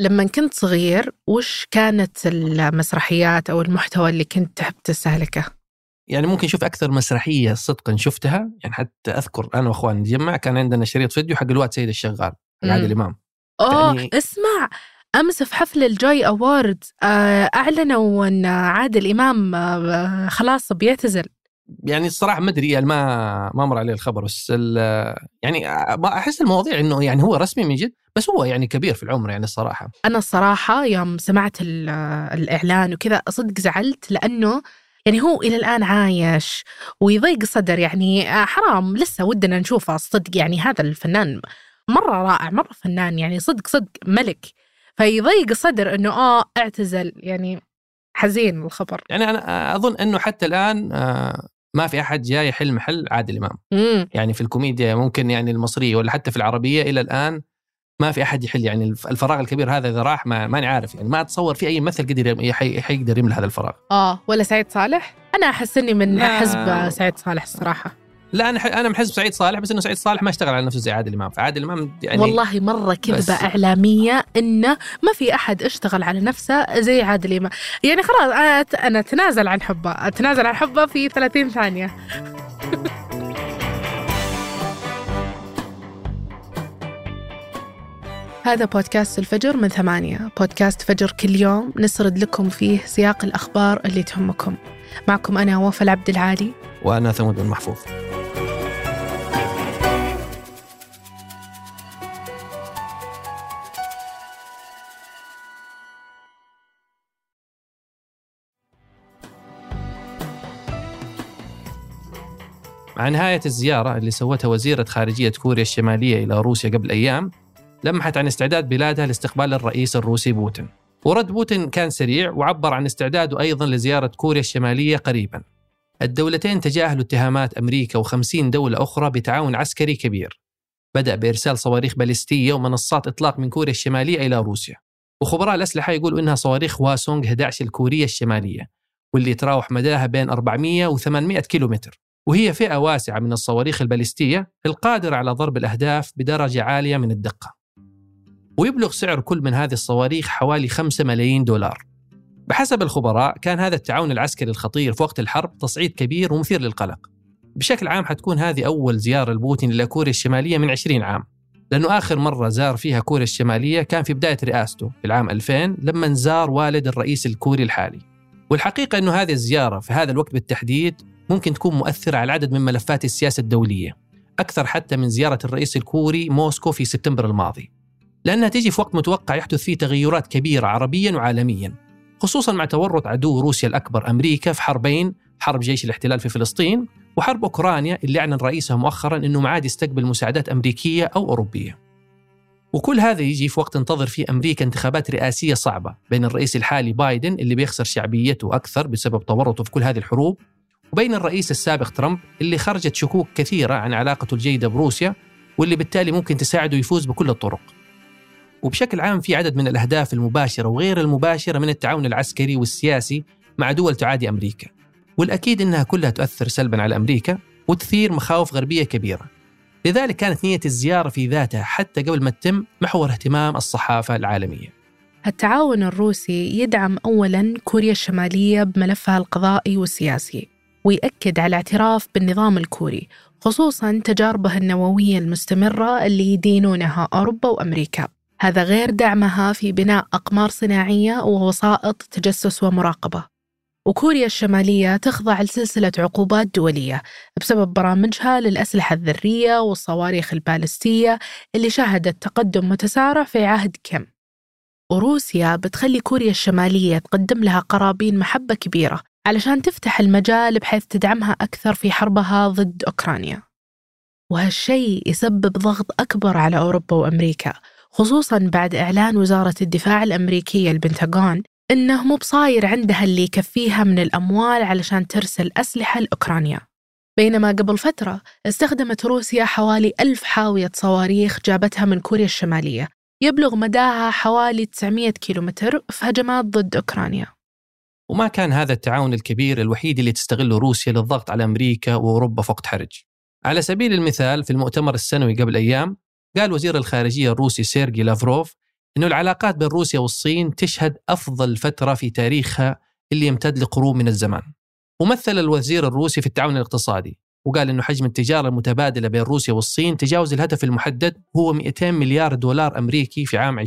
لما كنت صغير وش كانت المسرحيات أو المحتوى اللي كنت تحب تستهلكه؟ يعني ممكن نشوف أكثر مسرحية صدقاً شفتها، يعني حتى أذكر أنا وأخواني نتجمع، كان عندنا شريط فيديو حق الواد سيد الشغال عادل إمام. يعني اسمع، أمس في حفل الجاي أوارد أعلنوا أن عادل إمام خلاص بيعتزل. يعني الصراحة ما أدري، ما مر عليه الخبر، بس يعني ما أحس المواضيع إنه يعني هو رسمي من جد، بس هو يعني كبير في العمر. يعني الصراحة أنا يوم سمعت الإعلان وكذا صدق زعلت، لأنه يعني هو إلى الآن عايش ويضيق صدر، يعني حرام لسه ودنا نشوفه صدق. يعني هذا الفنان مرة رائع، مرة فنان، يعني صدق ملك، فيضيق صدر إنه اعتزل. يعني حزين الخبر. يعني أنا أظن إنه حتى الآن ما في أحد جاي يحل محل عادل إمام. يعني في الكوميديا ممكن يعني المصرية ولا حتى في العربية إلى الآن ما في أحد يحل يعني الفراغ الكبير هذا. إذا راح ما نعرف، يعني ما أتصور في أي ممثل يقدر يملى هذا الفراغ. ولا سعيد صالح؟ أنا أحس إني من حزب سعيد صالح الصراحة. لا، أنا من حزب سعيد صالح، بس إنه سعيد صالح ما اشتغل على نفسه زي عادل إمام. فعادل إمام يعني والله مرة كذبة إعلامية إنه ما في أحد اشتغل على نفسه زي عادل إمام. يعني خلاص أنا أتنازل عن حبه، في 30 ثانية. هذا بودكاست الفجر من 8، بودكاست فجر كل يوم نسرد لكم فيه سياق الأخبار اللي تهمكم. معكم أنا وفاء العبد العالي، وأنا ثمود المحفوظ. مع نهاية الزيارة اللي سوتها وزيرة خارجية كوريا الشمالية إلى روسيا قبل أيام، لمحت عن استعداد بلادها لاستقبال الرئيس الروسي بوتين. ورد بوتين كان سريع، وعبر عن استعداده أيضا لزيارة كوريا الشمالية قريبا. الدولتين تجاهلوا اتهامات أمريكا و50 دولة أخرى بتعاون عسكري كبير بدأ بإرسال صواريخ باليستية ومنصات إطلاق من كوريا الشمالية إلى روسيا. وخبراء الأسلحة يقولوا إنها صواريخ واسونغ 11 الكورية الشمالية، واللي تراوح مداها بين 400 و800 كيلومتر، وهي فئة واسعة من الصواريخ الباليستية القادرة على ضرب الأهداف بدرجة عالية من الدقة. ويبلغ سعر كل من هذه الصواريخ حوالي 5 ملايين دولار. بحسب الخبراء كان هذا التعاون العسكري الخطير في وقت الحرب تصعيد كبير ومثير للقلق. بشكل عام حتكون هذه أول زيارة لبوتين إلى كوريا الشمالية من 20 عام، لأنه آخر مرة زار فيها كوريا الشمالية كان في بداية رئاسته في العام 2000 لما زار والد الرئيس الكوري الحالي. والحقيقة أنه هذه الزيارة في هذا الوقت بالتحديد ممكن تكون مؤثرة على العدد من ملفات السياسة الدولية، أكثر حتى من زيارة الرئيس الكوري موسكو في سبتمبر الماضي، لأنها تجي في وقت متوقع يحدث فيه تغيرات كبيرة عربياً وعالمياً، خصوصاً مع تورط عدو روسيا الأكبر أمريكا في حربين، حرب جيش الاحتلال في فلسطين وحرب أوكرانيا اللي أعلن رئيسها مؤخراً أنه ما عاد يستقبل مساعدات أمريكية أو أوروبية. وكل هذا يجي في وقت تنتظر فيه أمريكا انتخابات رئاسية صعبة بين الرئيس الحالي بايدن اللي بيخسر شعبيته أكثر بسبب تورطه في كل هذه الحروب، وبين الرئيس السابق ترامب اللي خرجت شكوك كثيرة عن علاقته الجيدة بروسيا، واللي بالتالي ممكن تساعده يفوز بكل الطرق. وبشكل عام في عدد من الأهداف المباشرة وغير المباشرة من التعاون العسكري والسياسي مع دول تعادي أمريكا، والأكيد أنها كلها تؤثر سلباً على أمريكا وتثير مخاوف غربية كبيرة. لذلك كانت نية الزيارة في ذاتها حتى قبل ما تتم محور اهتمام الصحافة العالمية. التعاون الروسي يدعم أولاً كوريا الشمالية بملفها القضائي والسياسي، ويأكد على اعتراف بالنظام الكوري، خصوصاً تجاربه النووية المستمرة اللي يدينونها أوروبا وأمريكا. هذا غير دعمها في بناء أقمار صناعية ووسائط تجسس ومراقبة. وكوريا الشمالية تخضع لسلسلة عقوبات دولية بسبب برامجها للأسلحة الذرية والصواريخ البالستية اللي شهدت تقدم متسارع في عهد كيم. وروسيا بتخلي كوريا الشمالية تقدم لها قرابين محبة كبيرة علشان تفتح المجال بحيث تدعمها أكثر في حربها ضد أوكرانيا. وهالشيء يسبب ضغط أكبر على أوروبا وأمريكا، خصوصاً بعد إعلان وزارة الدفاع الأمريكية البنتاغون إنه مو بصاير عندها اللي يكفيها من الأموال علشان ترسل أسلحة لأوكرانيا. بينما قبل فترة استخدمت روسيا حوالي 1000 حاوية صواريخ جابتها من كوريا الشمالية، يبلغ مداها حوالي 900 كيلومتر في هجمات ضد أوكرانيا. وما كان هذا التعاون الكبير الوحيد اللي تستغله روسيا للضغط على أمريكا وأوروبا في وقت حرج. على سبيل المثال في المؤتمر السنوي قبل أيام قال وزير الخارجية الروسي سيرجي لافروف أنه العلاقات بين روسيا والصين تشهد أفضل فترة في تاريخها اللي يمتد لقرون من الزمان. ومثل الوزير الروسي في التعاون الاقتصادي وقال أنه حجم التجارة المتبادلة بين روسيا والصين تجاوز الهدف المحدد هو 200 مليار دولار أمريكي في عام 2023،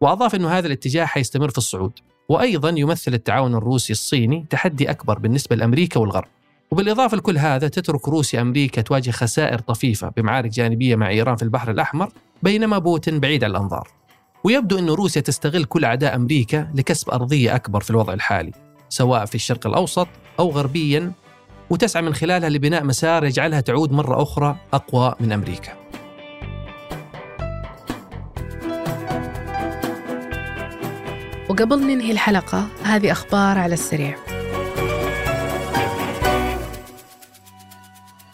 وأضاف أنه هذا الاتجاه حيستمر في الصعود. وأيضا يمثل التعاون الروسي الصيني تحدي أكبر بالنسبة لأمريكا والغرب. وبالإضافة لكل هذا تترك روسيا أمريكا تواجه خسائر طفيفة بمعارك جانبية مع إيران في البحر الأحمر، بينما بوتين بعيد عن الأنظار. ويبدو أن روسيا تستغل كل عداء أمريكا لكسب أرضية أكبر في الوضع الحالي سواء في الشرق الأوسط أو غربيا، وتسعى من خلالها لبناء مسار يجعلها تعود مرة أخرى أقوى من أمريكا. وقبل ننهي الحلقة هذه أخبار على السريع.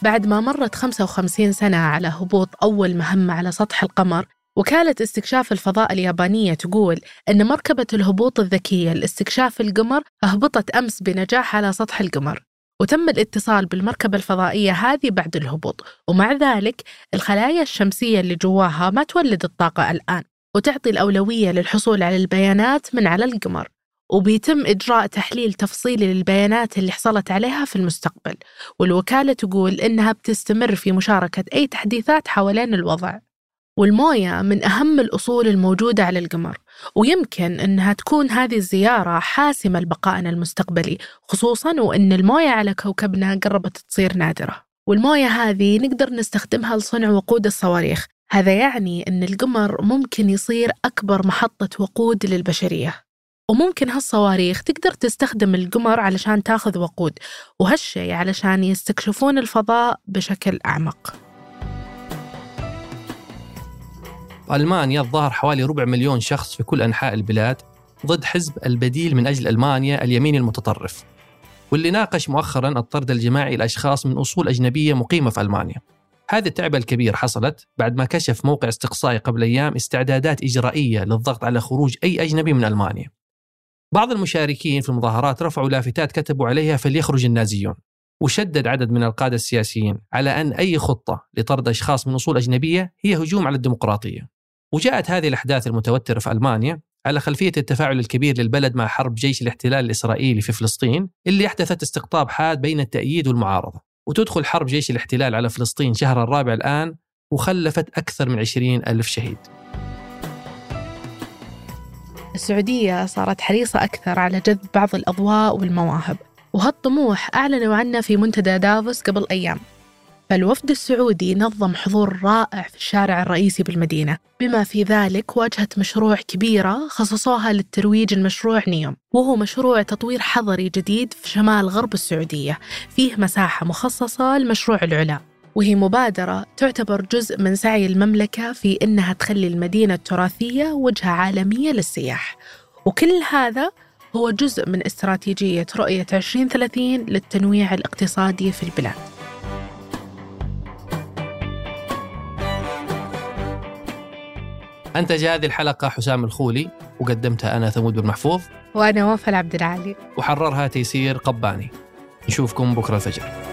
بعد ما مرت 55 سنة على هبوط أول مهمة على سطح القمر، وكالة استكشاف الفضاء اليابانية تقول أن مركبة الهبوط الذكية لاستكشاف القمر هبطت أمس بنجاح على سطح القمر، وتم الاتصال بالمركبة الفضائية هذه بعد الهبوط، ومع ذلك الخلايا الشمسية اللي جواها ما تولد الطاقة الآن، وتعطي الأولوية للحصول على البيانات من على القمر، وبيتم إجراء تحليل تفصيلي للبيانات اللي حصلت عليها في المستقبل. والوكالة تقول إنها بتستمر في مشاركة أي تحديثات حوالين الوضع. والموية من أهم الأصول الموجودة على القمر، ويمكن أنها تكون هذه الزيارة حاسمة لبقائنا المستقبلي، خصوصاً وأن الموية على كوكبنا قربت تصير نادرة. والموية هذه نقدر نستخدمها لصنع وقود الصواريخ، هذا يعني أن القمر ممكن يصير أكبر محطة وقود للبشرية، وممكن هالصواريخ تقدر تستخدم القمر علشان تاخذ وقود، وهالشي علشان يستكشفون الفضاء بشكل أعمق. ألمانيا الظاهر حوالي 250,000 شخص في كل أنحاء البلاد ضد حزب البديل من أجل ألمانيا اليميني المتطرف، واللي ناقش مؤخراً الطرد الجماعي لأشخاص من أصول أجنبية مقيمة في ألمانيا. هذه التعبئة الكبيرة حصلت بعد ما كشف موقع استقصائي قبل أيام استعدادات إجرائية للضغط على خروج أي أجنبي من ألمانيا. بعض المشاركين في المظاهرات رفعوا لافتات كتبوا عليها فليخرج النازيون، وشدد عدد من القادة السياسيين على أن أي خطة لطرد أشخاص من أصول أجنبية هي هجوم على الديمقراطية. وجاءت هذه الأحداث المتوترة في ألمانيا على خلفية التفاعل الكبير للبلد مع حرب جيش الاحتلال الإسرائيلي في فلسطين، اللي أحدثت استقطاب حاد بين التأييد والمعارضة. وتدخل حرب جيش الاحتلال على فلسطين شهر الرابع الآن، وخلفت أكثر من 20,000 شهيد. السعودية صارت حريصة أكثر على جذب بعض الأضواء والمواهب، وهالطموح أعلنوا عنه في منتدى دافوس قبل أيام. فالوفد السعودي نظم حضور رائع في الشارع الرئيسي بالمدينة، بما في ذلك واجهة مشروع كبيرة خصصوها للترويج، المشروع نيوم، وهو مشروع تطوير حضري جديد في شمال غرب السعودية فيه مساحة مخصصة لمشروع العلا، وهي مبادرة تعتبر جزء من سعي المملكة في إنها تخلي المدينة التراثية وجهة عالمية للسياح. وكل هذا هو جزء من استراتيجية رؤية 2030 للتنويع الاقتصادي في البلاد. أنتج هذه الحلقة حسام الخولي، وقدمتها أنا ثمود المحفوظ، وأنا وفاء العبد العالي، وحررها تيسير قباني. نشوفكم بكرة الفجر.